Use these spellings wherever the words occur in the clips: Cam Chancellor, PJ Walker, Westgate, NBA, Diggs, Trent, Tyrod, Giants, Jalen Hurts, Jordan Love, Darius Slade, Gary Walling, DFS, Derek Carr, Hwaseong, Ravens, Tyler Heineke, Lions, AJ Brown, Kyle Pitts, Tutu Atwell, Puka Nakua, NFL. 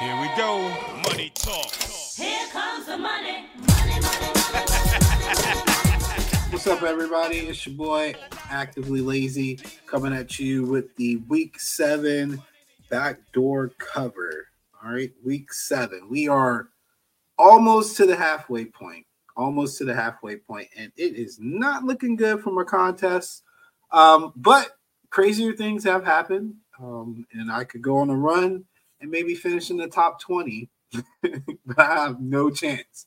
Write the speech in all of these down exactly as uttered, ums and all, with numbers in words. Here we go. Money talk. Here comes the money. Money, money, money, money, money. What's up, everybody? It's your boy, Actively Lazy, coming at you with the Week seven backdoor cover. All right, Week seven. We are almost to the halfway point. Almost to the halfway point, and it is not looking good from our contest. Um, but crazier things have happened, um, and I could go on a run and maybe finish in the top twenty, but I have no chance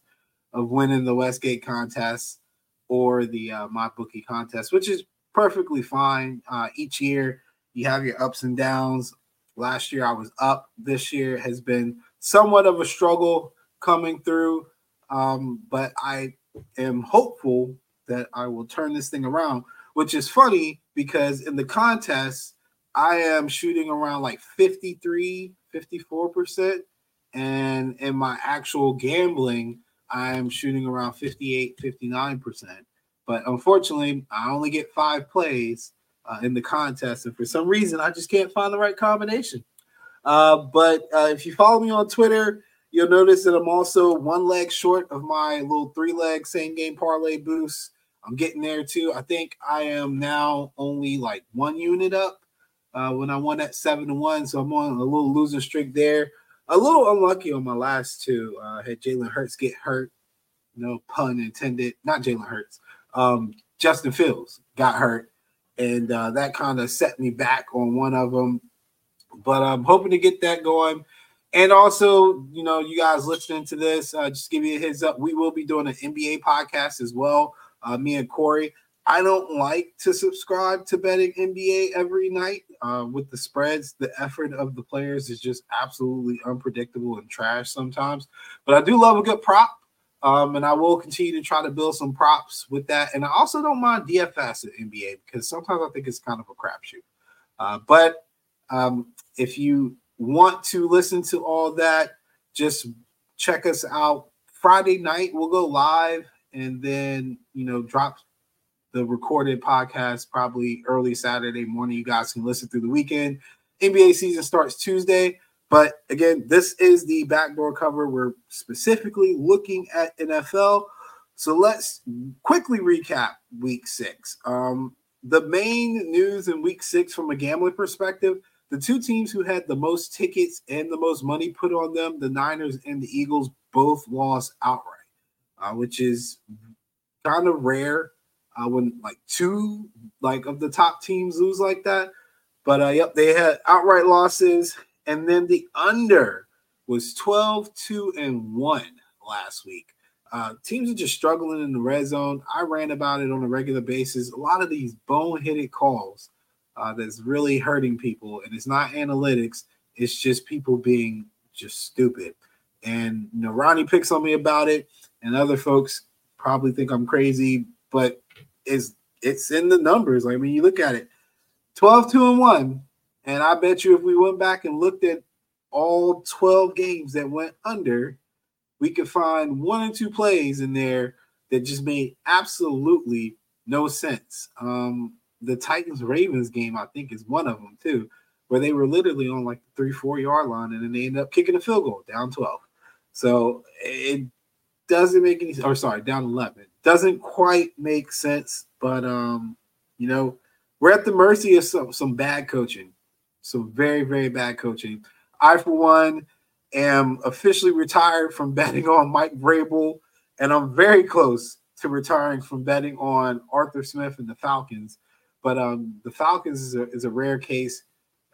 of winning the Westgate contest or the uh, MyBookie contest, which is perfectly fine. Uh, each year you have your ups and downs. Last year I was up. This year has been somewhat of a struggle coming through, um, but I am hopeful that I will turn this thing around, which is funny because in the contest I am shooting around like fifty-three, fifty-four percent, and in my actual gambling, I'm shooting around fifty-eight, fifty-nine percent. But unfortunately, I only get five plays uh, in the contest, and for some reason, I just can't find the right combination. Uh, but uh, if you follow me on Twitter, you'll notice that I'm also one leg short of my little three-leg same-game parlay boost. I'm getting there, too. I think I am now only like one unit up. Uh, when I won that seven to one, so I'm on a little losing streak there. A little unlucky on my last two. Uh, had Jalen Hurts get hurt, no pun intended. Not Jalen Hurts. Um, Justin Fields got hurt, and uh, that kind of set me back on one of them. But I'm hoping to get that going. And also, you know, you guys listening to this, uh, just give you a heads up. We will be doing an N B A podcast as well, uh, me and Corey. I don't like to subscribe to betting N B A every night uh, with the spreads. The effort of the players is just absolutely unpredictable and trash sometimes. But I do love a good prop, um, and I will continue to try to build some props with that. And I also don't mind D F S at N B A because sometimes I think it's kind of a crapshoot. Uh, but um, if you want to listen to all that, just check us out. Friday night we'll go live and then, you know, drop – the recorded podcast probably early Saturday morning. You guys can listen through the weekend. N B A season starts Tuesday. But again, this is the backdoor cover. We're specifically looking at N F L. So let's quickly recap week six. Um, the main news in week six from a gambling perspective, the two teams who had the most tickets and the most money put on them, the Niners and the Eagles, both lost outright, uh, which is kind of rare. Uh, when like two like of the top teams lose like that. But uh, yep, they had outright losses. And then the under was twelve, two, and one last week. Uh, teams are just struggling in the red zone. I ran about it on a regular basis. A lot of these boneheaded calls uh, that's really hurting people. And it's not analytics. It's just people being just stupid. And you know, Ronnie picks on me about it. And other folks probably think I'm crazy. But Is it's in the numbers. Like, I mean, you look at it, twelve, two, and one. And I bet you if we went back and looked at all twelve games that went under, we could find one or two plays in there that just made absolutely no sense. Um, the Titans-Ravens game, I think, is one of them, too, where they were literally on like the three, four-yard line, and then they ended up kicking a field goal down twelve. So it doesn't make any – or sorry, down eleven. Doesn't quite make sense, but, um, you know, we're at the mercy of some, some bad coaching, some very, very bad coaching. I, for one, am officially retired from betting on Mike Vrabel, and I'm very close to retiring from betting on Arthur Smith and the Falcons. But um, the Falcons is a, is a rare case.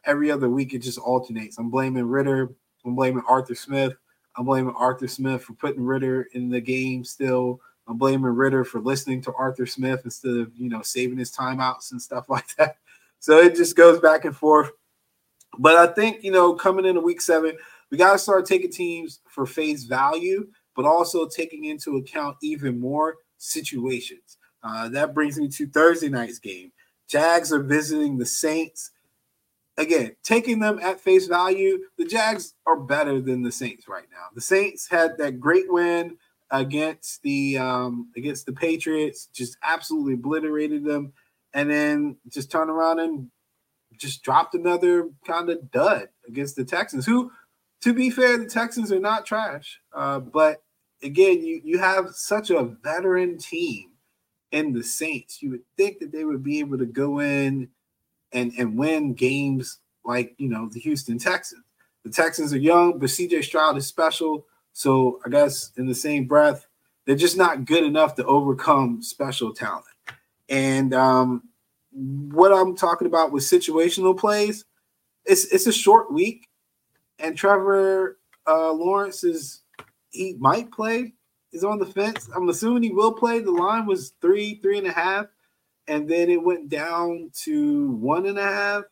Every other week it just alternates. I'm blaming Ritter. I'm blaming Arthur Smith. I'm blaming Arthur Smith for putting Ritter in the game still. I'm blaming Ritter for listening to Arthur Smith instead of, you know, saving his timeouts and stuff like that. So it just goes back and forth. But I think, you know, coming into week seven, we got to start taking teams for face value, but also taking into account even more situations. Uh, that brings me to Thursday night's game. Jags are visiting the Saints. Again, taking them at face value, the Jags are better than the Saints right now. The Saints had that great win against the um, against the Patriots, just absolutely obliterated them, and then just turned around and just dropped another kind of dud against the Texans, who to be fair, the Texans are not trash. Uh, but again, you, you have such a veteran team in the Saints. You would think that they would be able to go in and, and win games like, you know, the Houston Texans. The Texans are young, but C J Stroud is special. So I guess in the same breath, they're just not good enough to overcome special talent. And um, what I'm talking about with situational plays, it's it's a short week, and Trevor uh, Lawrence is he might play. He's on the fence. I'm assuming he will play. The line was three, three and a half, and then it went down to one and a half.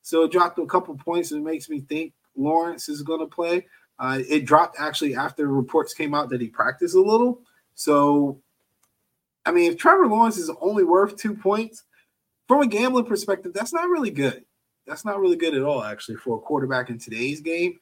So it dropped a couple points, and it makes me think Lawrence is going to play. Uh, it dropped actually after reports came out that he practiced a little. So, I mean, if Trevor Lawrence is only worth two points, from a gambling perspective, that's not really good. That's not really good at all, actually, for a quarterback in today's game.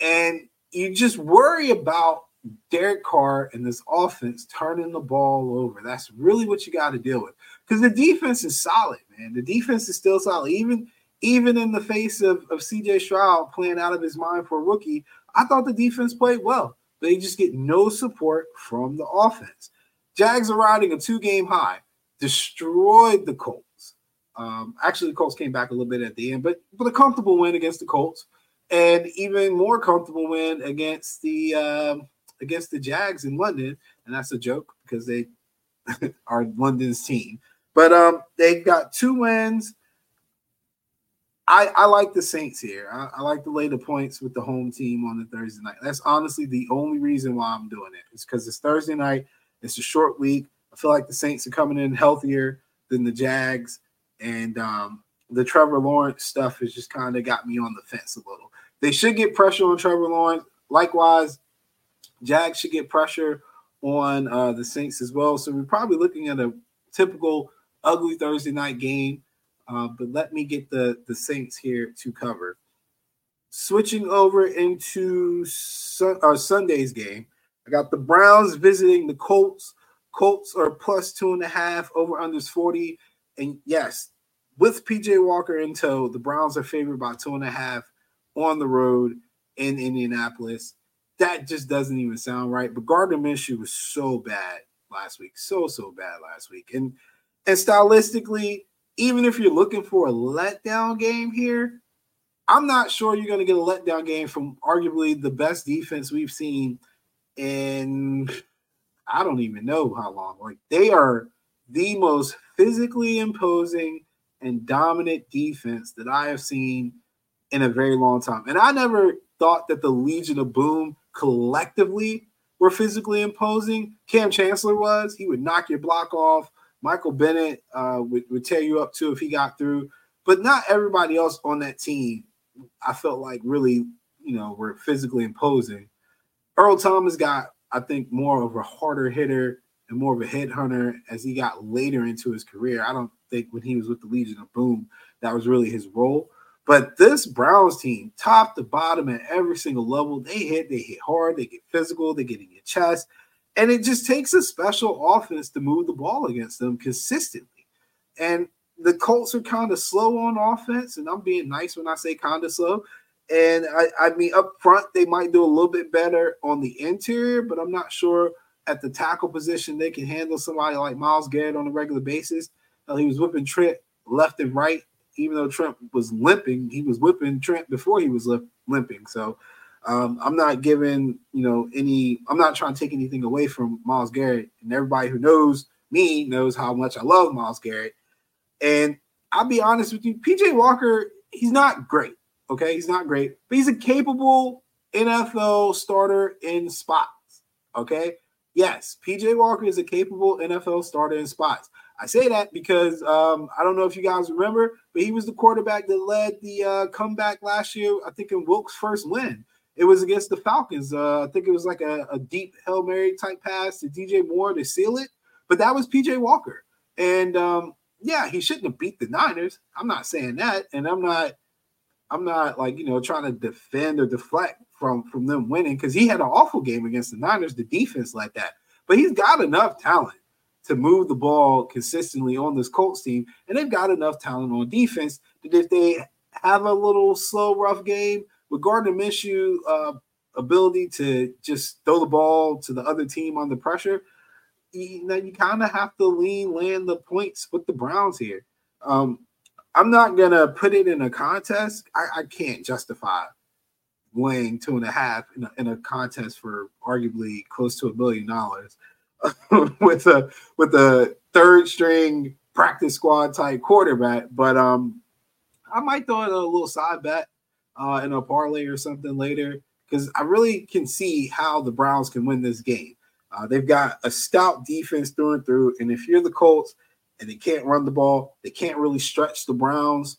And you just worry about Derek Carr and this offense turning the ball over. That's really what you got to deal with, because the defense is solid, man. The defense is still solid. Even even in the face of, of C J Stroud playing out of his mind for a rookie, I thought the defense played well. They just get no support from the offense. Jags are riding a two-game high. Destroyed the Colts. Um, actually, the Colts came back a little bit at the end, but, but a comfortable win against the Colts, and even more comfortable win against the um, against the Jags in London. And that's a joke because they are London's team. But um, they got two wins. I, I like the Saints here. I, I like to lay the points with the home team on the Thursday night. That's honestly the only reason why I'm doing it. It's because it's Thursday night. It's a short week. I feel like the Saints are coming in healthier than the Jags. And um, the Trevor Lawrence stuff has just kind of got me on the fence a little. They should get pressure on Trevor Lawrence. Likewise, Jags should get pressure on uh, the Saints as well. So we're probably looking at a typical ugly Thursday night game. Uh, but let me get the, the Saints here to cover. Switching over into su- uh, Sunday's game, I got the Browns visiting the Colts. Colts are plus two and a half, over unders forty. And yes, with P J Walker in tow, the Browns are favored by two and a half on the road in Indianapolis. That just doesn't even sound right. But Gardner Minshew was so bad last week, so, so bad last week. And, and stylistically, even if you're looking for a letdown game here, I'm not sure you're going to get a letdown game from arguably the best defense we've seen in, I don't even know how long. Like, they are the most physically imposing and dominant defense that I have seen in a very long time. And I never thought that the Legion of Boom collectively were physically imposing. Cam Chancellor was. He would knock your block off. Michael Bennett uh, would, would tear you up too if he got through. But not everybody else on that team, I felt like, really, you know, were physically imposing. Earl Thomas got, I think, more of a harder hitter and more of a headhunter as he got later into his career. I don't think when he was with the Legion of Boom, that was really his role. But this Browns team, top to bottom at every single level, they hit, they hit hard, they get physical, they get in your chest. And it just takes a special offense to move the ball against them consistently. And the Colts are kind of slow on offense, and I'm being nice when I say kind of slow. And, I, I mean, up front, they might do a little bit better on the interior, but I'm not sure at the tackle position they can handle somebody like Myles Garrett on a regular basis. Uh, he was whipping Trent left and right. Even though Trent was limping, he was whipping Trent before he was limp- limping. So, Um, I'm not giving, you know, any, I'm not trying to take anything away from Myles Garrett, and everybody who knows me knows how much I love Myles Garrett. And I'll be honest with you, P J Walker, he's not great. Okay. He's not great, but he's a capable N F L starter in spots. Okay. Yes. P J Walker is a capable N F L starter in spots. I say that because um, I don't know if you guys remember, but he was the quarterback that led the uh, comeback last year. I think in Wilkes' first win. It was against the Falcons. Uh, I think it was like a, a deep Hail Mary type pass to D J Moore to seal it. But that was P J Walker. And, um, yeah, he shouldn't have beat the Niners. I'm not saying that. And I'm not I'm not like, you know, trying to defend or deflect from, from them winning, because he had an awful game against the Niners, the defense like that. But he's got enough talent to move the ball consistently on this Colts team. And they've got enough talent on defense that if they have a little slow, rough game, with Gardner Minshew, uh, ability to just throw the ball to the other team under pressure, you know, you kind of have to lean, land the points with the Browns here. Um, I'm not going to put it in a contest. I, I can't justify weighing two and a half in a, in a contest for arguably close to a billion dollars with a with a third string practice squad type quarterback. But um, I might throw in a little side bet uh, in a parlay or something later, because I really can see how the Browns can win this game. Uh, they've got a stout defense through and through, and if you're the Colts and they can't run the ball, they can't really stretch the Browns,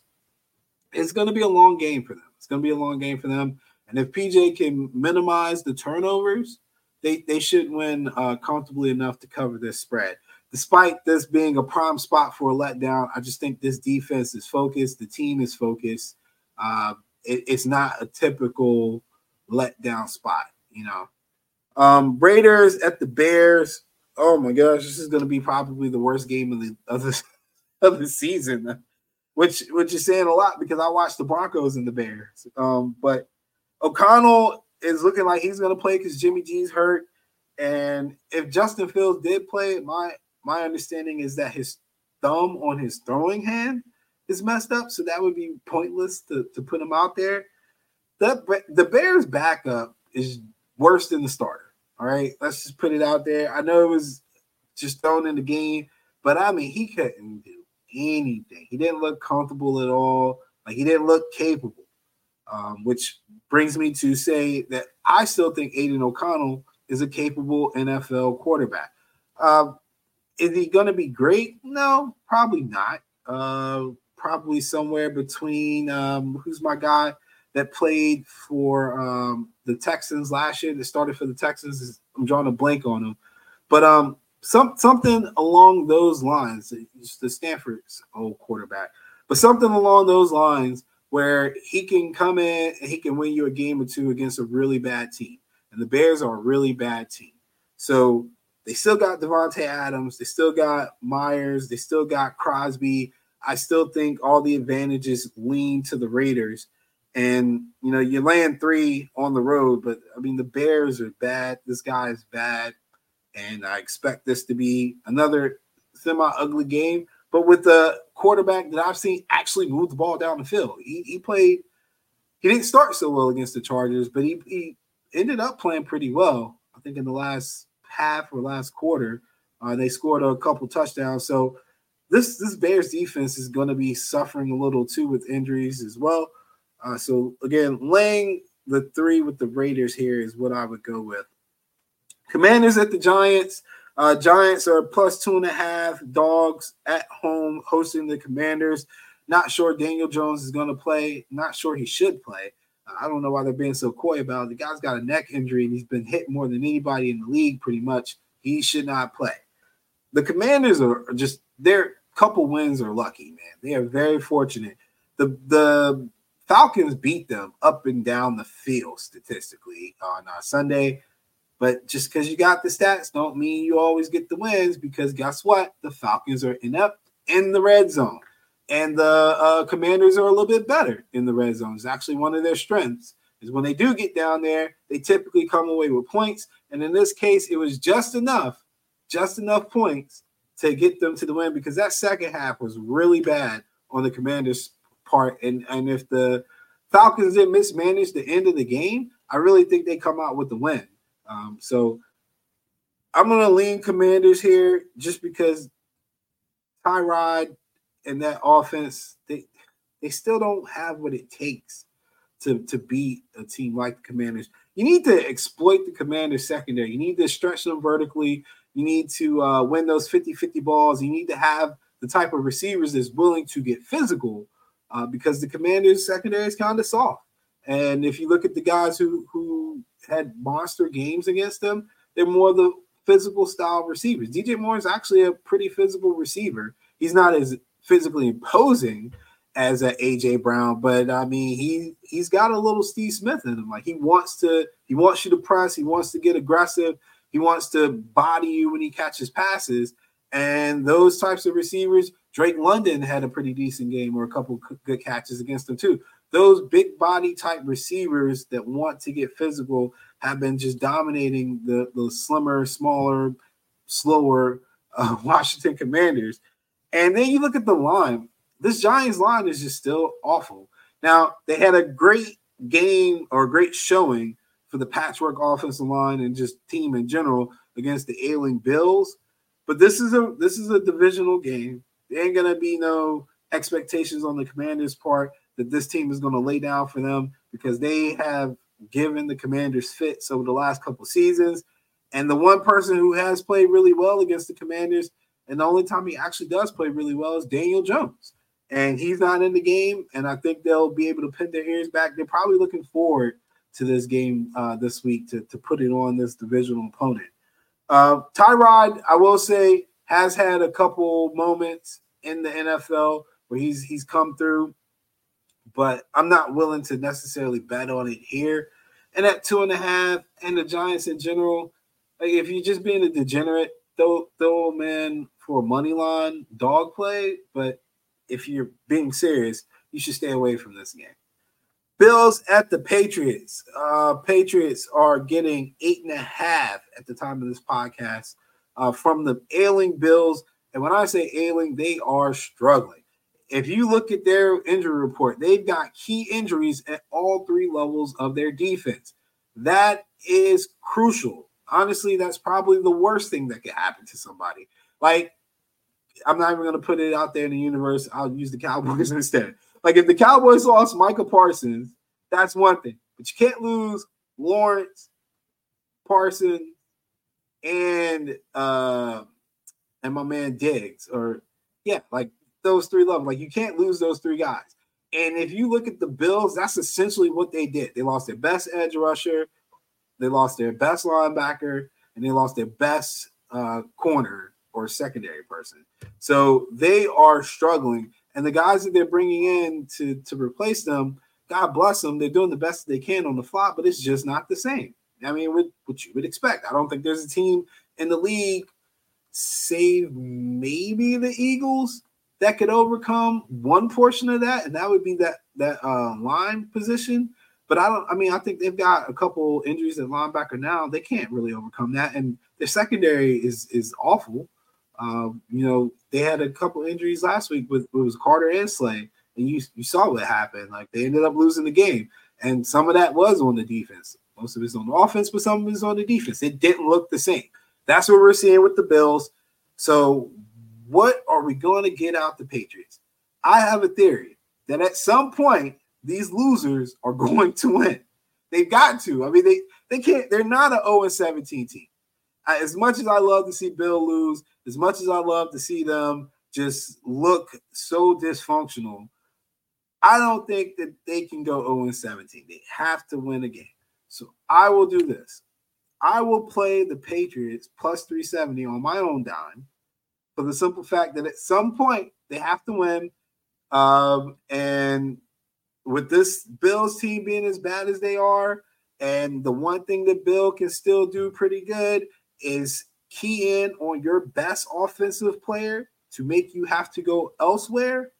it's going to be a long game for them. It's going to be a long game for them. And if P J can minimize the turnovers, they, they should win uh, comfortably enough to cover this spread. Despite this being a prime spot for a letdown, I just think this defense is focused. The team is focused. Uh, it, it's not a typical letdown spot, you know. Um, Raiders at the Bears. Oh, my gosh, this is going to be probably the worst game of the, of the, of the season, which, which is saying a lot because I watched the Broncos and the Bears. Um, but O'Connell is looking like he's going to play because Jimmy G's hurt. And if Justin Fields did play, my my understanding is that his thumb on his throwing hand is messed up, so that would be pointless to, to put him out there. The, the Bears' backup is worse than the starter. All right, let's just put it out there. I know it was just thrown in the game, but, I mean, he couldn't do anything. He didn't look comfortable at all. Like, he didn't look capable, um, which brings me to say that I still think Aiden O'Connell is a capable N F L quarterback. Uh, is he going to be great? No, probably not. Uh, probably somewhere between um, who's my guy that played for um, the Texans last year, that started for the Texans. I'm drawing a blank on him. But um, some something along those lines, the Stanford's old quarterback, but something along those lines where he can come in and he can win you a game or two against a really bad team. And the Bears are a really bad team. So they still got Devontae Adams. They still got Myers. They still got Crosby. I still think all the advantages lean to the Raiders. And, you know, you're laying three on the road, but, I mean, the Bears are bad. This guy is bad, and I expect this to be another semi-ugly game, but with the quarterback that I've seen actually move the ball down the field. He, he played – he didn't start so well against the Chargers, but he, he ended up playing pretty well. I think in the last half or last quarter, uh, they scored a couple touchdowns. So this, this Bears defense is going to be suffering a little too with injuries as well. Uh, so, again, laying the three with the Raiders here is what I would go with. Commanders at the Giants. Uh, Giants are plus two and a half dogs at home hosting the Commanders. Not sure Daniel Jones is going to play. Not sure he should play. Uh, I don't know why they're being so coy about it. The guy's got a neck injury, and he's been hit more than anybody in the league pretty much. He should not play. The Commanders are just – their couple wins are lucky, man. They are very fortunate. The the – Falcons beat them up and down the field statistically on uh, Sunday. But just because you got the stats don't mean you always get the wins, because guess what? The Falcons are inept in the red zone. And the uh, Commanders are a little bit better in the red zone. It's actually one of their strengths is when they do get down there, they typically come away with points. And in this case, it was just enough, just enough points to get them to the win, because that second half was really bad on the Commanders' part, and and if the Falcons didn't mismanage the end of the game, I really think they come out with the win. Um, so I'm going to lean Commanders here just because Tyrod and that offense, they they still don't have what it takes to, to beat a team like the Commanders. You need to exploit the Commanders secondary. You need to stretch them vertically. You need to uh, win those fifty-fifty balls. You need to have the type of receivers that's willing to get physical, Uh, because the Commanders' secondary is kind of soft. And if you look at the guys who, who had monster games against them, they're more the physical style receivers. D J Moore is actually a pretty physical receiver. He's not as physically imposing as uh, A J Brown, but, I mean, he, he's got a little Steve Smith in him. Like, he wants to – he wants you to press. He wants to get aggressive. He wants to body you when he catches passes. And those types of receivers – Drake London had a pretty decent game or a couple good catches against them too. those big body type receivers that want to get physical have been just dominating the, the slimmer, smaller, slower uh, Washington Commanders. And then you look at the line. This Giants line is just still awful. Now, they had a great game or great showing for the patchwork offensive line and just team in general against the ailing Bills. But this is a this is a divisional game. There ain't going to be no expectations on the Commanders' part that this team is going to lay down for them, because they have given the Commanders fits over the last couple seasons. And the one person who has played really well against the Commanders, and the only time he actually does play really well, is Daniel Jones. And he's not in the game, and I think they'll be able to pin their ears back. They're probably looking forward to this game uh, this week to, to put it on this divisional opponent. Uh, Tyrod, I will say, has had a couple moments in the N F L where he's he's come through, but I'm not willing to necessarily bet on it here. And at two and a half, and the Giants in general, like if you're just being a degenerate, throw throw a man for a money line dog play. But if you're being serious, you should stay away from this game. Bills at the Patriots. Uh, Patriots are getting eight and a half at the time of this podcast uh, from the ailing Bills. And when I say ailing, they are struggling. If you look at their injury report, they've got key injuries at all three levels of their defense. That is crucial. Honestly, that's probably the worst thing that could happen to somebody. Like, I'm not even going to put it out there in the universe. I'll use the Cowboys instead. Like, if the Cowboys lost Michael Parsons, that's one thing. But you can't lose Lawrence, Parsons, and uh, and my man Diggs. Or, yeah, like, those three levels. Like, you can't lose those three guys. And if you look at the Bills, that's essentially what they did. They lost their best edge rusher, they lost their best linebacker, and they lost their best uh, corner or secondary person. So they are struggling. And the guys that they're bringing in to, to replace them, God bless them, they're doing the best they can on the fly, but it's just not the same. I mean, what, what you would expect. I don't think there's a team in the league, save maybe the Eagles, that could overcome one portion of that, and that would be that that uh, line position. But I don't. I mean, I think they've got a couple injuries at linebacker now. They can't really overcome that, and their secondary is is awful. Um, you know, they had a couple injuries last week with it was Carter and Slay, and you you saw what happened. Like, they ended up losing the game, and some of that was on the defense. Most of it's on the offense, but some of it's on the defense. It didn't look the same. That's what we're seeing with the Bills. So, what are we going to get out the Patriots? I have a theory that at some point these losers are going to win. They've got to. I mean, they they can't. They're not an oh and seventeen team. As much as I love to see Bill lose, as much as I love to see them just look so dysfunctional, I don't think that they can go oh and seventeen. They have to win a game. So I will do this. I will play the Patriots plus three seventy on my own dime, for the simple fact that at some point they have to win. Um, and with this Bills team being as bad as they are, and the one thing that Bill can still do pretty good is key in on your best offensive player to make you have to go elsewhere,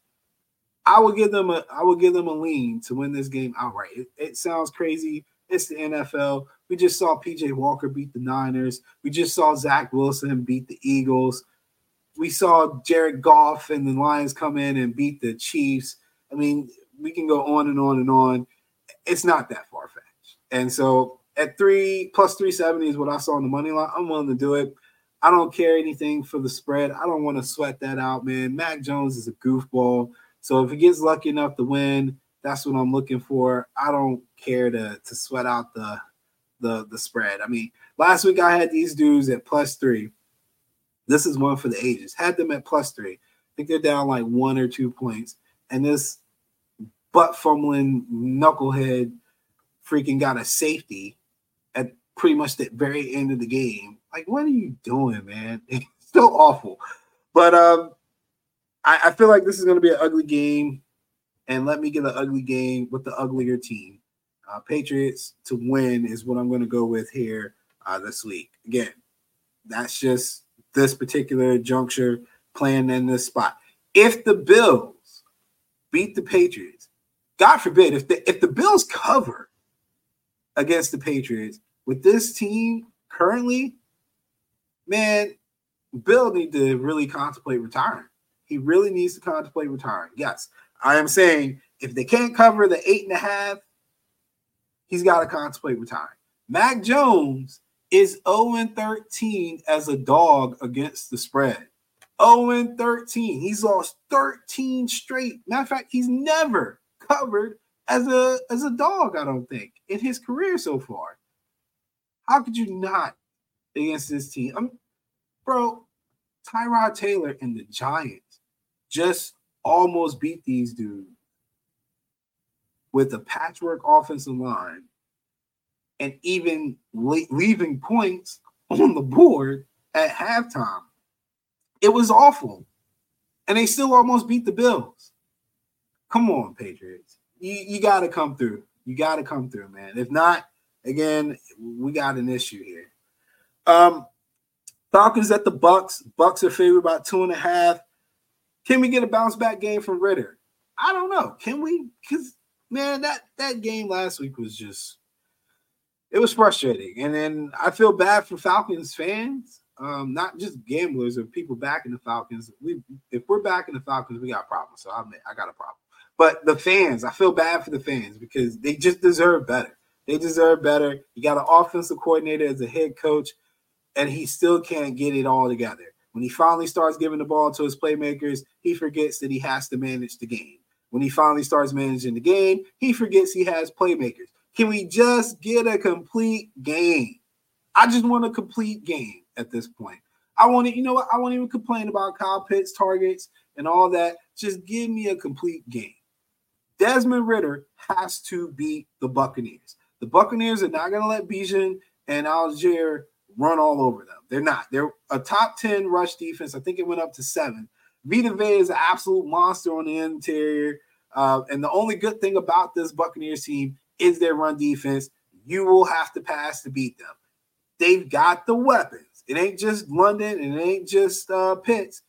I will give them a, I will give them a lean to win this game outright. It, it sounds crazy. It's the N F L. We just saw P J Walker beat the Niners. We just saw Zach Wilson beat the Eagles. We saw Jared Goff and the Lions come in and beat the Chiefs. I mean, we can go on and on and on. It's not that far-fetched. And so at three plus three seventy is what I saw on the money line. I'm willing to do it. I don't care anything for the spread. I don't want to sweat that out, man. Mac Jones is a goofball. So if he gets lucky enough to win, that's what I'm looking for. I don't care to, to sweat out the, the, the spread. I mean, last week I had these dudes at plus three. This is one for the ages. Had them at plus three. I think they're down like one or two points. And this butt-fumbling knucklehead freaking got a safety at pretty much the very end of the game. Like, what are you doing, man? It's so awful. But um, I, I feel like this is going to be an ugly game. And let me get an ugly game with the uglier team. Uh, Patriots to win is what I'm going to go with here uh, this week. Again, that's just this particular juncture playing in this spot. If the Bills beat the Patriots, God forbid, if the if the Bills cover against the Patriots with this team currently, man, Bill need to really contemplate retiring. He really needs to contemplate retiring. Yes, I am saying if they can't cover the eight and a half, he's got to contemplate retiring. Mac Jones is oh and thirteen as a dog against the spread. oh and thirteen. He's lost thirteen straight. Matter of fact, he's never covered as a as a dog, I don't think, in his career so far. How could you not against this team? I'm, bro, Tyrod Taylor and the Giants just almost beat these dudes with a patchwork offensive line and even le- leaving points on the board at halftime. It was awful. And they still almost beat the Bills. Come on, Patriots. You, you got to come through. You got to come through, man. If not, again, we got an issue here. Um, Falcons at the Bucs. Bucs are favored by two and a half. Can we get a bounce back game from Ritter? I don't know. Can we? Because, man, that, that game last week was just, it was frustrating. And then I feel bad for Falcons fans. Um, not just gamblers or people backing the Falcons. We, if we're backing the Falcons, we got problems. So I admit, I got a problem. But the fans, I feel bad for the fans because they just deserve better. They deserve better. You got an offensive coordinator as a head coach, and he still can't get it all together. When he finally starts giving the ball to his playmakers, he forgets that he has to manage the game. When he finally starts managing the game, he forgets he has playmakers. Can we just get a complete game? I just want a complete game. At this point, I want to, you know what? I won't even complain about Kyle Pitts targets and all that. Just give me a complete game. Desmond Ritter has to beat the Buccaneers. The Buccaneers are not going to let Bijan and Algier run all over them. They're not. They're a top ten rush defense. I think it went up to seven. Vita Vea is an absolute monster on the interior. Uh, and the only good thing about this Buccaneers team is their run defense. You will have to pass to beat them. They've got the weapons. It ain't just London, and it ain't just uh, Pitts.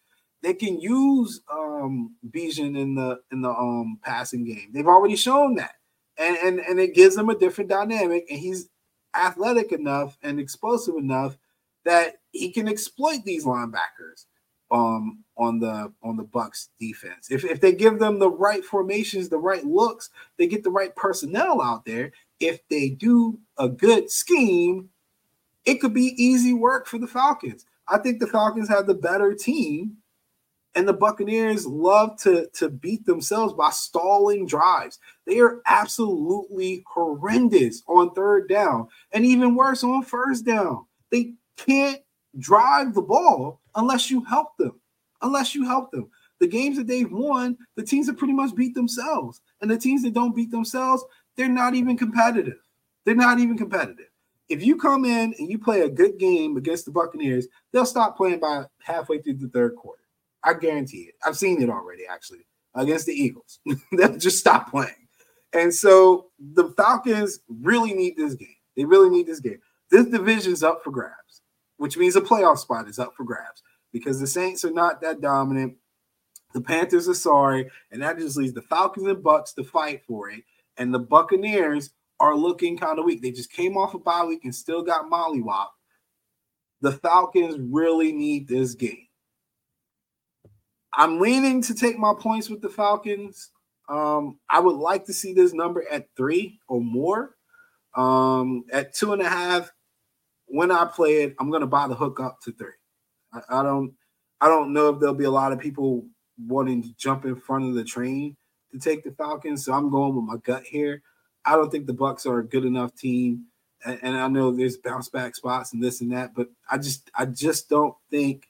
They can use um, Bijan in the in the um, passing game. They've already shown that, and and and it gives them a different dynamic. And he's athletic enough and explosive enough that he can exploit these linebackers um, on the on the Bucs defense. If if they give them the right formations, the right looks, they get the right personnel out there. If they do a good scheme, it could be easy work for the Falcons. I think the Falcons have the better team, and the Buccaneers love to, to beat themselves by stalling drives. They are absolutely horrendous on third down and even worse on first down. They can't drive the ball unless you help them, unless you help them. The games that they've won, the teams that pretty much beat themselves, and the teams that don't beat themselves, they're not even competitive. They're not even competitive. If you come in and you play a good game against the Buccaneers, they'll stop playing by halfway through the third quarter. I guarantee it. I've seen it already, actually, against the Eagles. They'll just stop playing. And so the Falcons really need this game. They really need this game. This division's up for grabs, which means a playoff spot is up for grabs because the Saints are not that dominant. The Panthers are sorry, and that just leaves the Falcons and Bucs to fight for it, and the Buccaneers are looking kind of weak. They just came off a bye week and still got mollywop. The Falcons really need this game. I'm leaning to take my points with the Falcons. Um, I would like to see this number at three or more. Um, at two and a half, when I play it, I'm going to buy the hook up to three. I, I don't, I don't know if there'll be a lot of people wanting to jump in front of the train to take the Falcons, so I'm going with my gut here. I don't think the Bucs are a good enough team, and, and I know there's bounce back spots and this and that, but I just I just don't think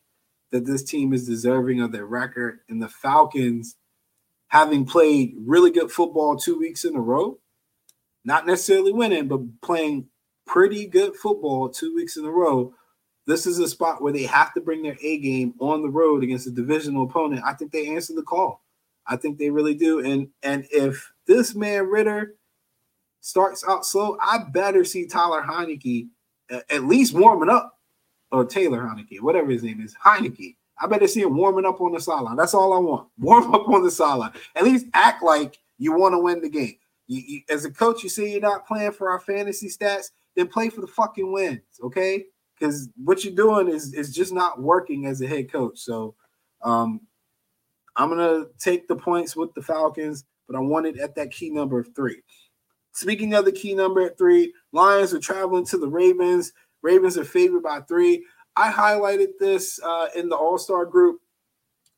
that this team is deserving of their record. And the Falcons, having played really good football two weeks in a row, not necessarily winning, but playing pretty good football two weeks in a row, this is a spot where they have to bring their A game on the road against a divisional opponent. I think they answered the call. I think they really do. And and if this man Ritter starts out slow, I better see Tyler Heineke at least warming up, or Taylor Heineke, whatever his name is, Heineke. I better see him warming up on the sideline. That's all I want. Warm up on the sideline. At least act like You want to win the game. You, you, as a coach, you say you're not playing for our fantasy stats, then play for the fucking wins, okay? Because what you're doing is, is just not working as a head coach. So um, I'm going to take the points with the Falcons, but I want it at that key number of three. Speaking of the key number at three, Lions are traveling to the Ravens. Ravens are favored by three. I highlighted this uh, in the All-Star group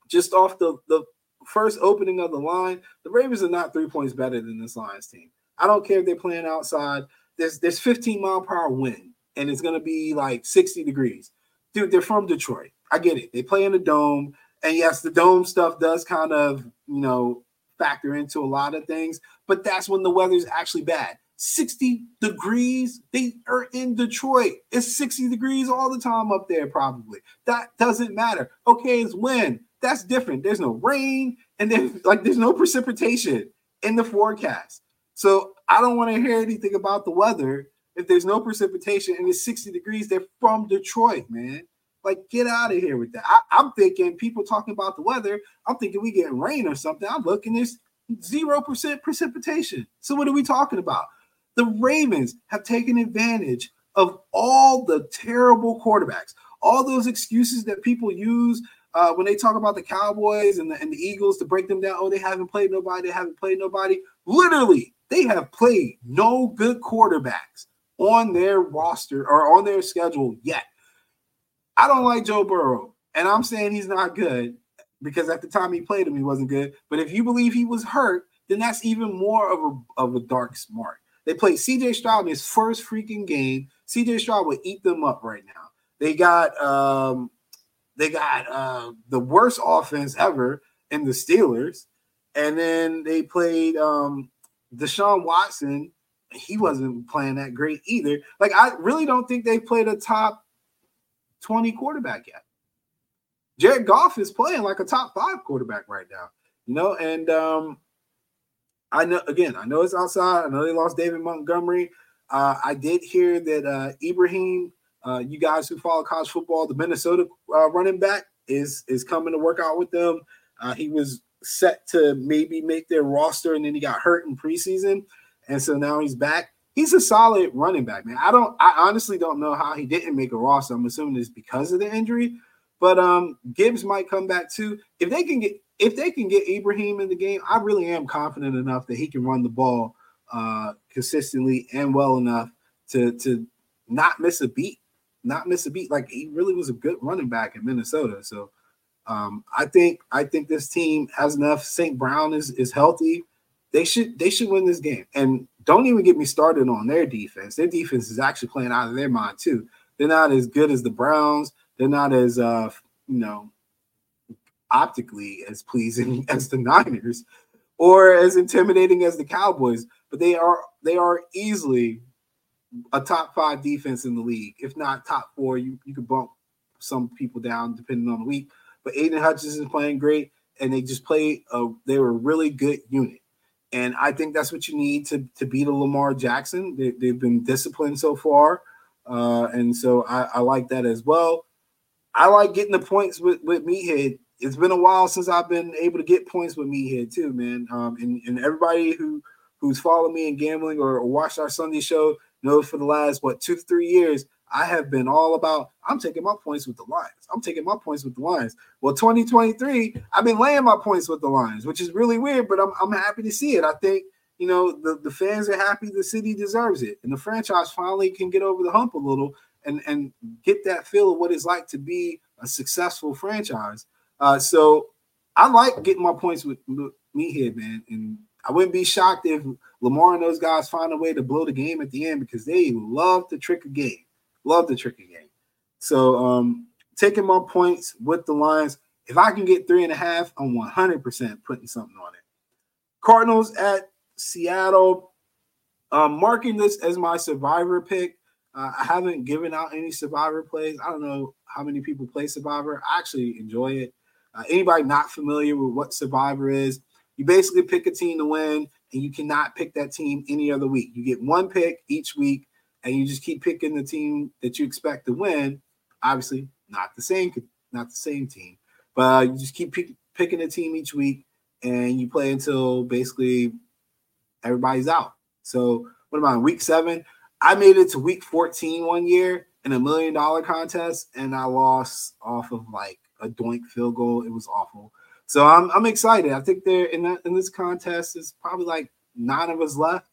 just off the, the first opening of the line. The Ravens are not three points better than this Lions team. I don't care if they're playing outside. There's there's fifteen mile per hour wind, and it's going to be like sixty degrees. Dude, they're from Detroit. I get it. They play in a dome, and yes, the dome stuff does kind of, you know, factor into a lot of things, but that's when the weather's actually bad. sixty degrees. They are in Detroit. It's sixty degrees all the time up there, probably. That doesn't matter. Okay, it's wind. That's different. There's no rain, and there's like there's no precipitation in the forecast. So I don't want to hear anything about the weather if there's no precipitation and it's sixty degrees. They're from Detroit, man. Like, get out of here with that. I, I'm thinking people talking about the weather. I'm thinking we get rain or something. I'm looking, there's zero percent precipitation. So what are we talking about? The Ravens have taken advantage of all the terrible quarterbacks, all those excuses that people use uh, when they talk about the Cowboys and the, and the Eagles to break them down. Oh, they haven't played nobody. They haven't played nobody. Literally, they have played no good quarterbacks on their roster or on their schedule yet. I don't like Joe Burrow, and I'm saying he's not good because at the time he played him, he wasn't good. But if you believe he was hurt, then that's even more of a, of a dark mark. They played C J Stroud in his first freaking game. C J Stroud will eat them up right now. They got um, they got uh, the worst offense ever in the Steelers. And then they played um, Deshaun Watson. He wasn't playing that great either. Like, I really don't think they played a top twenty quarterback yet. Jared Goff is playing like a top five quarterback right now. You know, and um, – I know, again, I know it's outside. I know they lost David Montgomery. Uh, I did hear that uh, Ibrahim, uh, you guys who follow college football, the Minnesota uh, running back, is is coming to work out with them. Uh, he was set to maybe make their roster, and then he got hurt in preseason, and so now he's back. He's a solid running back, man. I don't, I honestly don't know how he didn't make a roster. I'm assuming it's because of the injury, but um, Gibbs might come back too if they can get. If they can get Ibrahim in the game, I really am confident enough that he can run the ball uh, consistently and well enough to to not miss a beat, not miss a beat. Like, he really was a good running back in Minnesota. So um, I think I think this team has enough. Saint Brown is is healthy. They should they should win this game. And don't even get me started on their defense. Their defense is actually playing out of their mind too. They're not as good as the Browns. They're not as uh, you know. optically as pleasing as the Niners or as intimidating as the Cowboys, but they are they are easily a top five defense in the league, if not top four. You you could bump some people down depending on the week, but Aiden Hutchinson is playing great, and they just play a they were a really good unit, and I think that's what you need to to beat a Lamar Jackson. They, they've been disciplined so far, uh, and so I, I like that as well. I like getting the points with with Meathead. It's been a while since I've been able to get points with Meathead too, man. Um, and, and everybody who who's followed me in gambling or, or watched our Sunday show knows for the last, what, two, three years, I have been all about, I'm taking my points with the Lions. I'm taking my points with the Lions. Well, twenty twenty-three, I've been laying my points with the Lions, which is really weird, but I'm I'm happy to see it. I think, you know, the, the fans are happy. The city deserves it. And the franchise finally can get over the hump a little and, and get that feel of what it's like to be a successful franchise. Uh, so I like getting my points with Meathead, man. And I wouldn't be shocked if Lamar and those guys find a way to blow the game at the end because they love to trick a game. Love to trick a game. So um, taking my points with the Lions, if I can get three and a half, I'm one hundred percent putting something on it. Cardinals at Seattle. Um, marking this as my survivor pick. Uh, I haven't given out any survivor plays. I don't know how many people play survivor. I actually enjoy it. Uh, anybody not familiar with what Survivor is, you basically pick a team to win, and you cannot pick that team any other week. You get one pick each week, and you just keep picking the team that you expect to win. Obviously, not the same, not the same team, but uh, you just keep pick, picking a team each week, and you play until basically Everybody's out. So what about week seven? I made it to week fourteen one year in a million dollar contest, and I lost off of like a doink field goal. It was awful. So I'm I'm excited. I think there in that, in this contest is probably like nine of us left.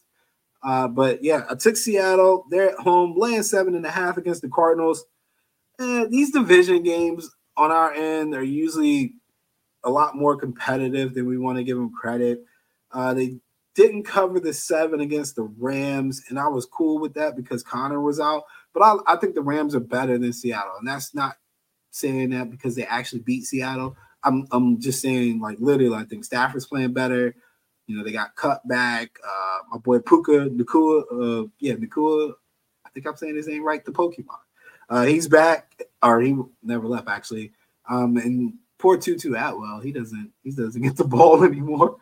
Uh, but yeah, I took Seattle. They're at home, laying seven and a half against the Cardinals. Eh, these division games on our end are usually a lot more competitive than we want to give them credit. Uh, they didn't cover the seven against the Rams, and I was cool with that because Connor was out. But I, I think the Rams are better than Seattle, and that's not saying that because they actually beat Seattle. I'm I'm just saying, like, literally, I think Stafford's playing better. You know, they got cut back. Uh, my boy Puka Nakua, uh, yeah, Nakua, I think I'm saying his name right, the Pokemon. Uh, he's back, or he never left, actually. Um, and poor Tutu Atwell, he doesn't he doesn't get the ball anymore.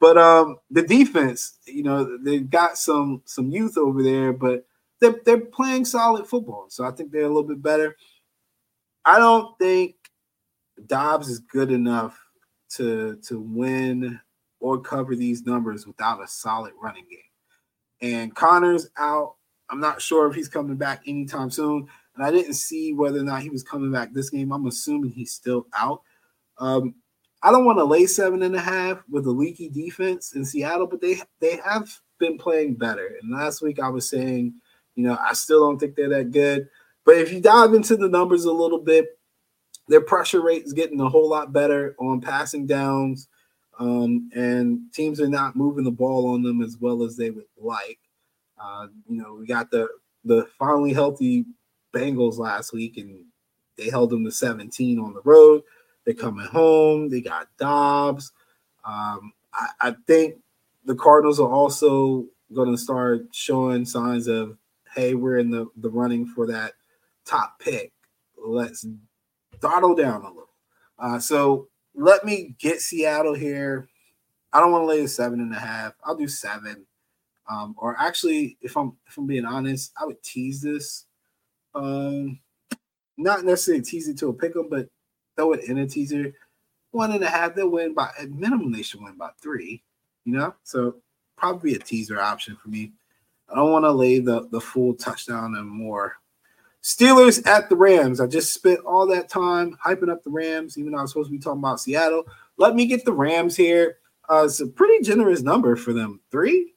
But um, the defense, you know, they've got some some youth over there, but they're, they're playing solid football. So I think they're a little bit better. I don't think Dobbs is good enough to to win or cover these numbers without a solid running game. And Connor's out. I'm not sure if he's coming back anytime soon. And I didn't see whether or not he was coming back this game. I'm assuming he's still out. Um, I don't want to lay seven and a half with a leaky defense in Seattle, but they they have been playing better. And last week I was saying, you know, I still don't think they're that good. But if you dive into the numbers a little bit, their pressure rate is getting a whole lot better on passing downs. Um, and teams are not moving the ball on them as well as they would like. Uh, you know, we got the the finally healthy Bengals last week, and they held them to seventeen on the road. They're coming home. They got Dobbs. Um, I, I think the Cardinals are also going to start showing signs of, hey, we're in the, the running for that top pick. Let's throttle down a little. Uh, so let me get Seattle here. I don't want to lay a seven and a half. I'll do seven. Um, or actually, if I'm if I'm being honest, I would tease this. Um, not necessarily tease it to a pick 'em, but throw it in a teaser. One and a half, they'll win by, at minimum, they should win by three, you know? So probably a teaser option for me. I don't want to lay the, the full touchdown and more. Steelers at the Rams. I just spent all that time hyping up the Rams, even though I was supposed to be talking about Seattle. Let me get the Rams here. Uh, it's a pretty generous number for them. Three?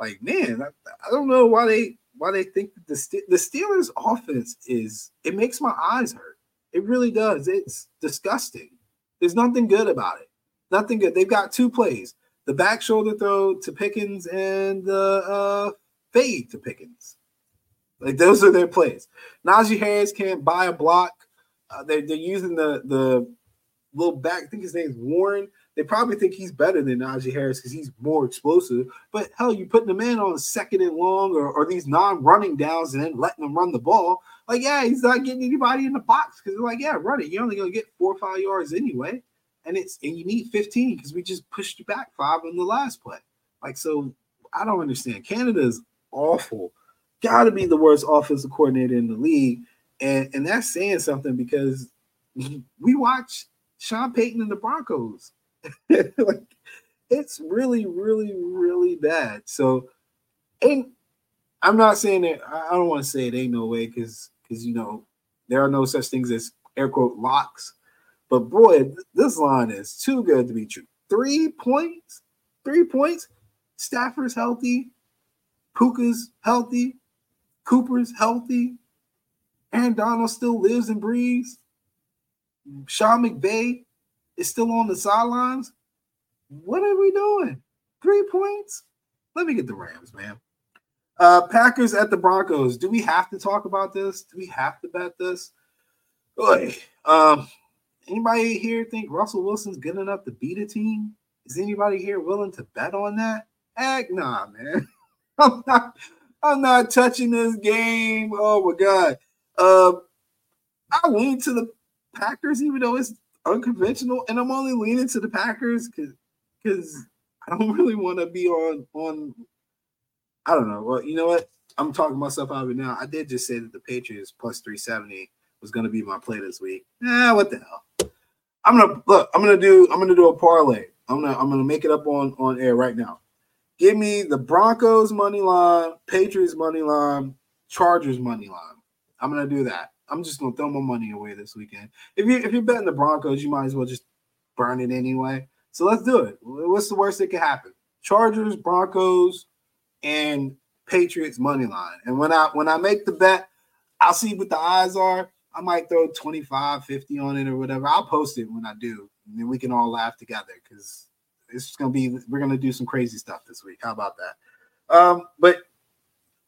Like, man, I, I don't know why they why they think that the, the Steelers offense is – it makes my eyes hurt. It really does. It's disgusting. There's nothing good about it. Nothing good. They've got two plays. The back shoulder throw to Pickens and the uh, fade to Pickens. Like, those are their plays. Najee Harris can't buy a block. Uh, they're, they're using the, the little back. I think his name's Warren. They probably think he's better than Najee Harris because he's more explosive. But, hell, you're putting him in on second and long or, or these non-running downs and then letting him run the ball. Like, yeah, he's not getting anybody in the box because they're like, yeah, run it. You're only going to get four or five yards anyway. And it's and you need fifteen because we just pushed you back five on the last play. Like, so I don't understand. Canada is awful. Got to be the worst offensive coordinator in the league. And, and that's saying something because we watch Sean Payton and the Broncos. Like, it's really, really, really bad. So, and I'm not saying that I don't want to say it ain't no way because, because you know, there are no such things as air quote locks. But boy, this line is too good to be true. Three points, three points. Stafford's healthy, Puka's healthy, Cooper's healthy, Aaron Donald still lives and breathes. Sean McVay is still on the sidelines. What are we doing? Three points? Let me get the Rams, man. Uh, Packers at the Broncos. Do we have to talk about this? Do we have to bet this? Boy, um, anybody here think Russell Wilson's good enough to beat a team? Is anybody here willing to bet on that? Heck nah, man. I'm not, I'm not touching this game. Oh, my God. Uh, I lean to the Packers, even though it's unconventional, and I'm only leaning to the Packers because I don't really want to be on, on – I don't know. Well, you know what? I'm talking myself out of it now. I did just say that the Patriots plus three seventy was going to be my play this week. Eh, what the hell? I'm going to – look, I'm going to do I'm gonna do a parlay. I'm going to I'm gonna make it up on, on air right now. Give me the Broncos money line, Patriots money line, Chargers money line. I'm gonna do that. I'm just gonna throw my money away this weekend. If you if you're betting the Broncos, you might as well just burn it anyway. So let's do it. What's the worst that could happen? Chargers, Broncos, and Patriots money line. And when I when I make the bet, I'll see what the odds are. I might throw twenty-five, fifty on it or whatever. I'll post it when I do, and then we can all laugh together because it's gonna be we're gonna do some crazy stuff this week. How about that? Um, but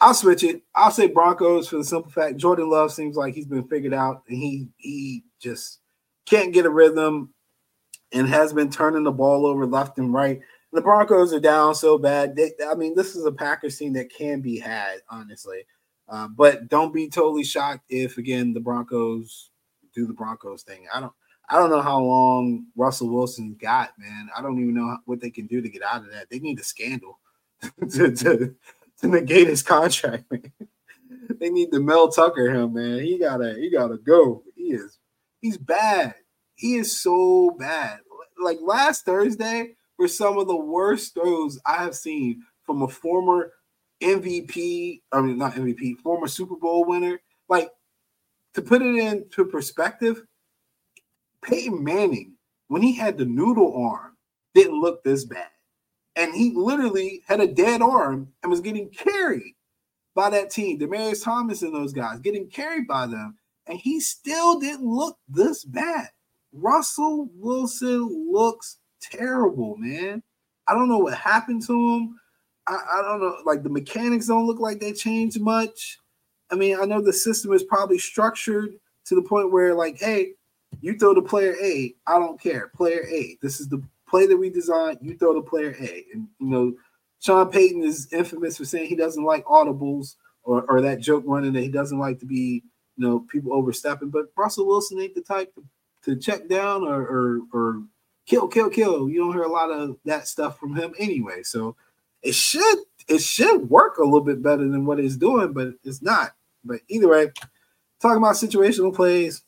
I'll switch it. I'll say Broncos for the simple fact Jordan Love seems like he's been figured out, and he he just can't get a rhythm and has been turning the ball over left and right. The Broncos are down so bad. They, I mean, this is a Packers team that can be had, honestly. Uh, but don't be totally shocked if, again, the Broncos do the Broncos thing. I don't I don't know how long Russell Wilson got, man. I don't even know what they can do to get out of that. They need a scandal to, to, to negate his contract, man. They need to Mel Tucker him, man. He gotta, he gotta go. He is, he's bad. He is so bad. Like last Thursday were some of the worst throws I have seen from a former M V P, I mean, not M V P, former Super Bowl winner. Like, to put it into perspective, Peyton Manning, when he had the noodle arm, didn't look this bad. And he literally had a dead arm and was getting carried by that team, Demaryius Thomas and those guys, getting carried by them. And he still didn't look this bad. Russell Wilson looks terrible, man. I don't know what happened to him. I, I don't know. Like, the mechanics don't look like they changed much. I mean, I know the system is probably structured to the point where, like, hey, you throw to player A, I don't care. Player A, this is the play that we designed. You throw to player A. And, you know, Sean Payton is infamous for saying he doesn't like audibles or, or that joke running that he doesn't like to be, you know, people overstepping. But Russell Wilson ain't the type to, to check down or, or, or kill, kill, kill. You don't hear a lot of that stuff from him anyway. So it should it should work a little bit better than what it's doing, but it's not. But either way, talking about situational plays,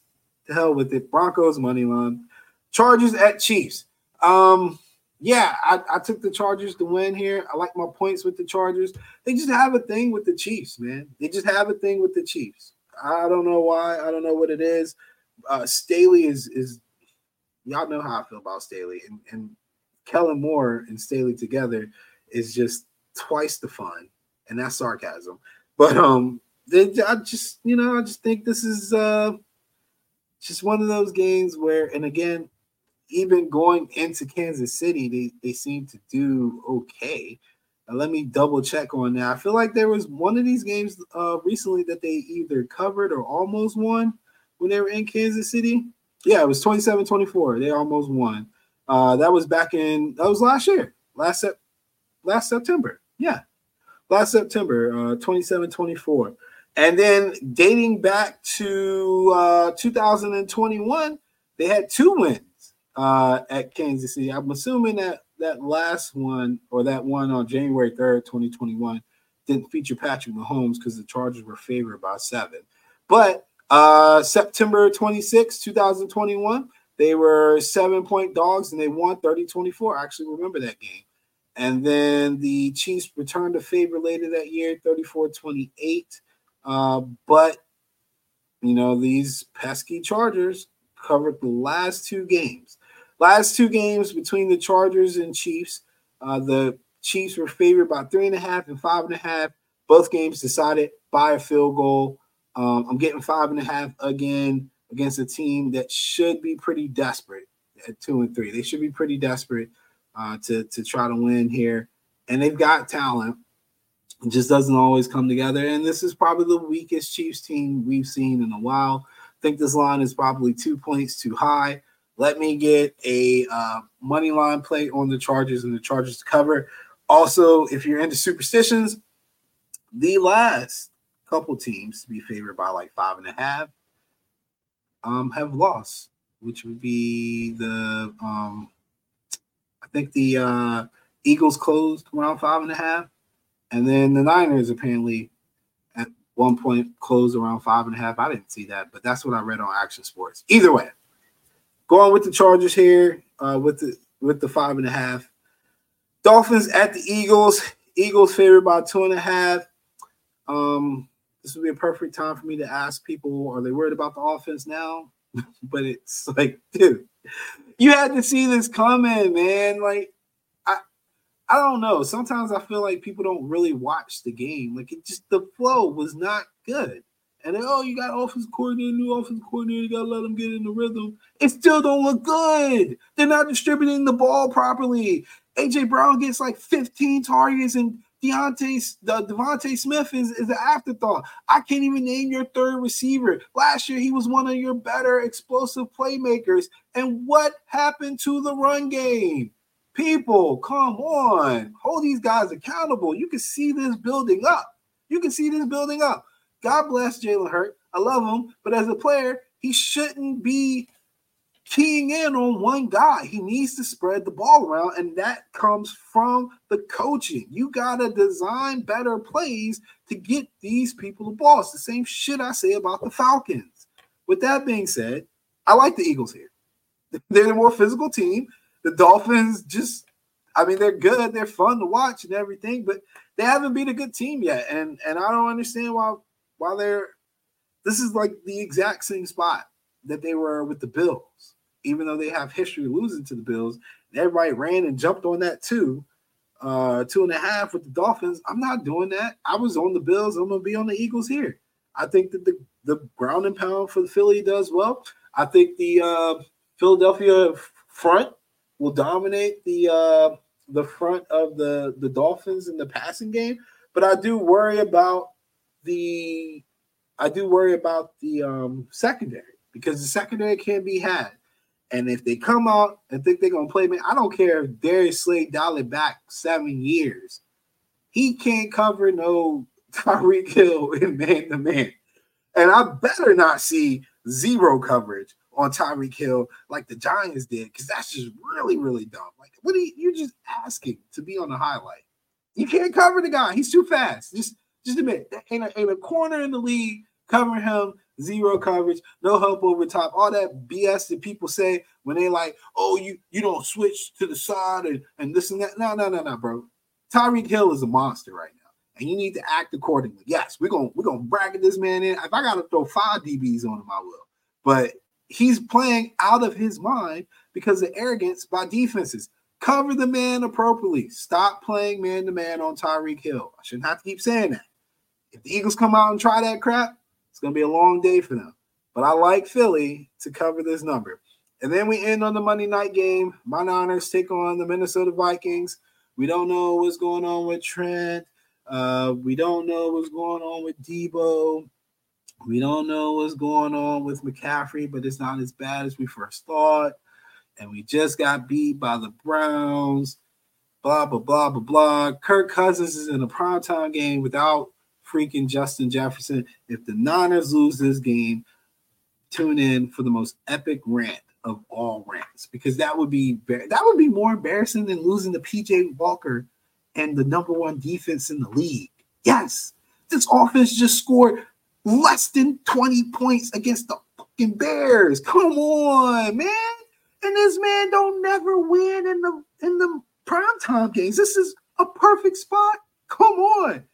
to hell with it. Broncos money line, Chargers at Chiefs. Um, yeah, I, I took the Chargers to win here. I like my points with the Chargers. They just have a thing with the Chiefs, man. They just have a thing with the Chiefs. I don't know why. I don't know what it is. Uh, Staley is is y'all know how I feel about Staley, and and Kellen Moore and Staley together is just twice the fun, and that's sarcasm. But um, they, I just you know I just think this is uh. Just one of those games where, and again, even going into Kansas City, they, they seem to do okay. Now, let me double check on that. I feel like there was one of these games uh, recently that they either covered or almost won when they were in Kansas City. Yeah, it was twenty-seven twenty-four. They almost won. Uh, that was back in, that was last year, last, sep- last September. Yeah, last September, uh, twenty-seven twenty-four. And then dating back to uh, two thousand twenty-one, they had two wins uh, at Kansas City. I'm assuming that that last one or that one on January third, twenty twenty-one didn't feature Patrick Mahomes because the Chargers were favored by seven. But uh, September twenty-sixth, twenty twenty-one, they were seven-point dogs and they won thirty twenty-four. I actually remember that game. And then the Chiefs returned a favor later that year, thirty-four twenty-eight. Uh, but, you know, these pesky Chargers covered the last two games. Last two games between the Chargers and Chiefs, uh, the Chiefs were favored by three and a half and five and a half. Both games decided by a field goal. Um, I'm getting five and a half again against a team that should be pretty desperate at two and three. They should be pretty desperate uh, to, to try to win here. And they've got talent. It just doesn't always come together. And this is probably the weakest Chiefs team we've seen in a while. I think this line is probably two points too high. Let me get a uh, money line play on the Chargers and the Chargers to cover. Also, if you're into superstitions, the last couple teams to be favored by like five and a half um, have lost, which would be the um, – I think the uh, Eagles closed around five and a half. And then the Niners apparently at one point closed around five and a half. I didn't see that, but that's what I read on Action Sports. Either way, going with the Chargers here uh, with the with the five and a half. Dolphins at the Eagles. Eagles favored by two and a half. Um, this would be a perfect time for me to ask people, are they worried about the offense now? But it's like, dude, you had to see this coming, man. Like, I I don't know. Sometimes I feel like people don't really watch the game. Like, it just, the flow was not good. And then, oh, you got offensive coordinator, new offensive coordinator, you got to let them get in the rhythm. It still don't look good. They're not distributing the ball properly. A J. Brown gets like fifteen targets, and Deontay, the Devontae Smith is, is an afterthought. I can't even name your third receiver. Last year, he was one of your better explosive playmakers. And what happened to the run game? People, come on. Hold these guys accountable. You can see this building up. You can see this building up. God bless Jalen Hurts. I love him. But as a player, he shouldn't be keying in on one guy. He needs to spread the ball around, and that comes from the coaching. You got to design better plays to get these people the ball. It's the same shit I say about the Falcons. With that being said, I like the Eagles here. They're a more physical team. The Dolphins just, I mean, they're good. They're fun to watch and everything, but they haven't been a good team yet, and, and I don't understand why – While they're, this is like the exact same spot that they were with the Bills, even though they have history losing to the Bills. Everybody ran and jumped on that two, uh, two and a half with the Dolphins. I'm not doing that. I was on the Bills. I'm going to be on the Eagles here. I think that the, the ground and pound for the Philly does well. I think the uh, Philadelphia front will dominate the uh, the front of the, the Dolphins in the passing game. But I do worry about The I do worry about the um, secondary, because the secondary can be had. And if they come out and think they're going to play me, I don't care if Darius Slade dialed back seven years. He can't cover no Tyreek Hill in man-to-man. And I better not see zero coverage on Tyreek Hill like the Giants did, because that's just really, really dumb. Like, what are you, you're just asking to be on the highlight. You can't cover the guy. He's too fast. Just Just admit, ain't a, ain't a corner in the league covering him, zero coverage, no help over top, all that B S that people say when they like, oh, you you don't switch to the side and, and this and that. No, no, no, no, bro. Tyreek Hill is a monster right now, and you need to act accordingly. Yes, we're going we're gonna bracket this man in. If I got to throw five D Bs on him, I will. But he's playing out of his mind because of arrogance by defenses. Cover the man appropriately. Stop playing man-to-man on Tyreek Hill. I shouldn't have to keep saying that. If the Eagles come out and try that crap, it's going to be a long day for them. But I like Philly to cover this number. And then we end on the Monday night game. My Niners take on the Minnesota Vikings. We don't know what's going on with Trent. Uh, we don't know what's going on with Debo. We don't know what's going on with McCaffrey, but it's not as bad as we first thought. And we just got beat by the Browns. Blah, blah, blah, blah, blah. Kirk Cousins is in a primetime game without freaking Justin Jefferson. If the Niners lose this game, tune in for the most epic rant of all rants, because that would be that would be more embarrassing than losing to P J Walker and the number one defense in the league. Yes, this offense just scored less than twenty points against the fucking Bears. Come on, man! And this man don't never win in the in the primetime games. This is a perfect spot. Come on.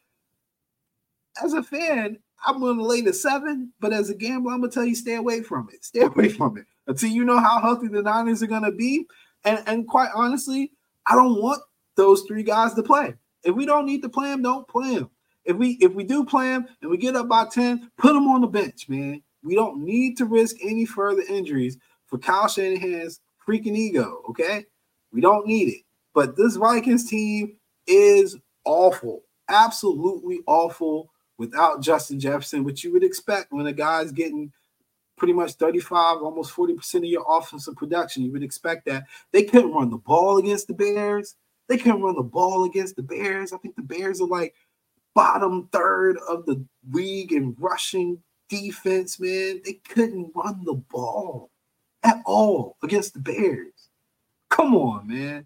As a fan, I'm going to lay the seven, but as a gambler, I'm going to tell you stay away from it. Stay away from it until you know how healthy the Niners are going to be. And, and quite honestly, I don't want those three guys to play. If we don't need to play them, don't play them. If we, if we do play them and we get up by ten, put them on the bench, man. We don't need to risk any further injuries for Kyle Shanahan's freaking ego, okay? We don't need it. But this Vikings team is awful, absolutely awful. Without Justin Jefferson, which you would expect when a guy's getting pretty much thirty-five, almost forty percent of your offensive production, you would expect that. They couldn't run the ball against the Bears. They couldn't run the ball against the Bears. I think the Bears are like bottom third of the league in rushing defense, man. They couldn't run the ball at all against the Bears. Come on, man.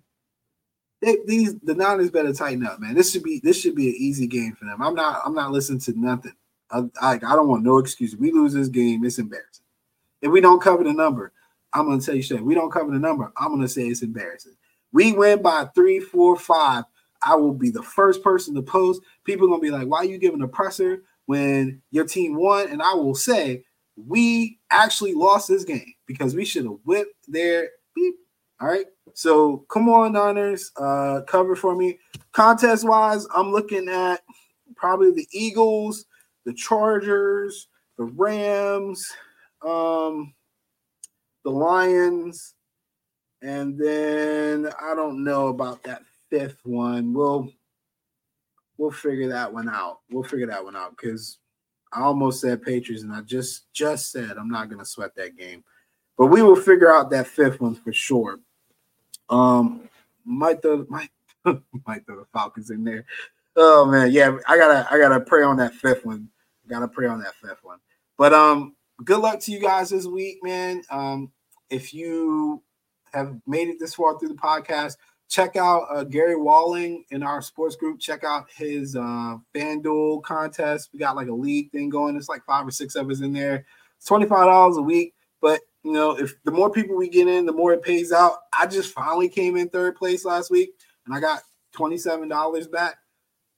They, these the Niners better tighten up, man. This should be this should be an easy game for them. I'm not I'm not listening to nothing. I I, I don't want no excuse. We lose this game, it's embarrassing. If we don't cover the number, I'm gonna tell you straight. We don't cover the number. I'm gonna say it's embarrassing. We win by three, four, five. I will be the first person to post. People are going to be like, why are you giving a presser when your team won? And I will say, we actually lost this game because we should have whipped their beep. All right. So come on, Niners. Uh, cover for me. Contest wise, I'm looking at probably the Eagles, the Chargers, the Rams, um, the Lions. And then I don't know about that fifth one. We'll we'll figure that one out. We'll figure that one out because I almost said Patriots, and I just just said I'm not gonna sweat that game. But we will figure out that fifth one for sure. Um, might throw might might throw the Falcons in there. Oh man, yeah, I gotta I gotta pray on that fifth one. I gotta pray on that fifth one. But um, good luck to you guys this week, man. Um, if you have made it this far through the podcast, check out uh, Gary Walling in our sports group. Check out his uh, FanDuel contest. We got like a league thing going. It's like five or six of us in there. It's twenty-five dollars a week. But, you know, if the more people we get in, the more it pays out. I just finally came in third place last week, and I got twenty-seven dollars back,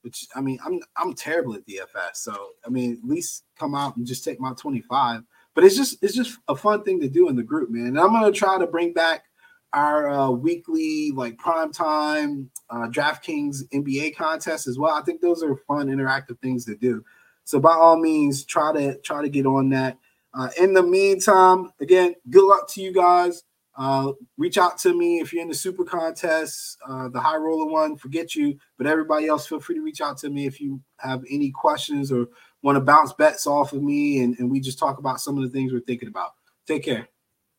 which, I mean, I'm I'm terrible at D F S. So, I mean, at least come out and just take my twenty-five. But it's just it's just a fun thing to do in the group, man. And I'm going to try to bring back our uh, weekly, like, primetime uh, DraftKings N B A contest as well. I think those are fun, interactive things to do. So by all means, try to try to get on that. Uh, in the meantime, again, good luck to you guys. Uh, reach out to me if you're in the super contest, uh, the high roller one, forget you. But everybody else, feel free to reach out to me if you have any questions or want to bounce bets off of me, and, and we just talk about some of the things we're thinking about. Take care.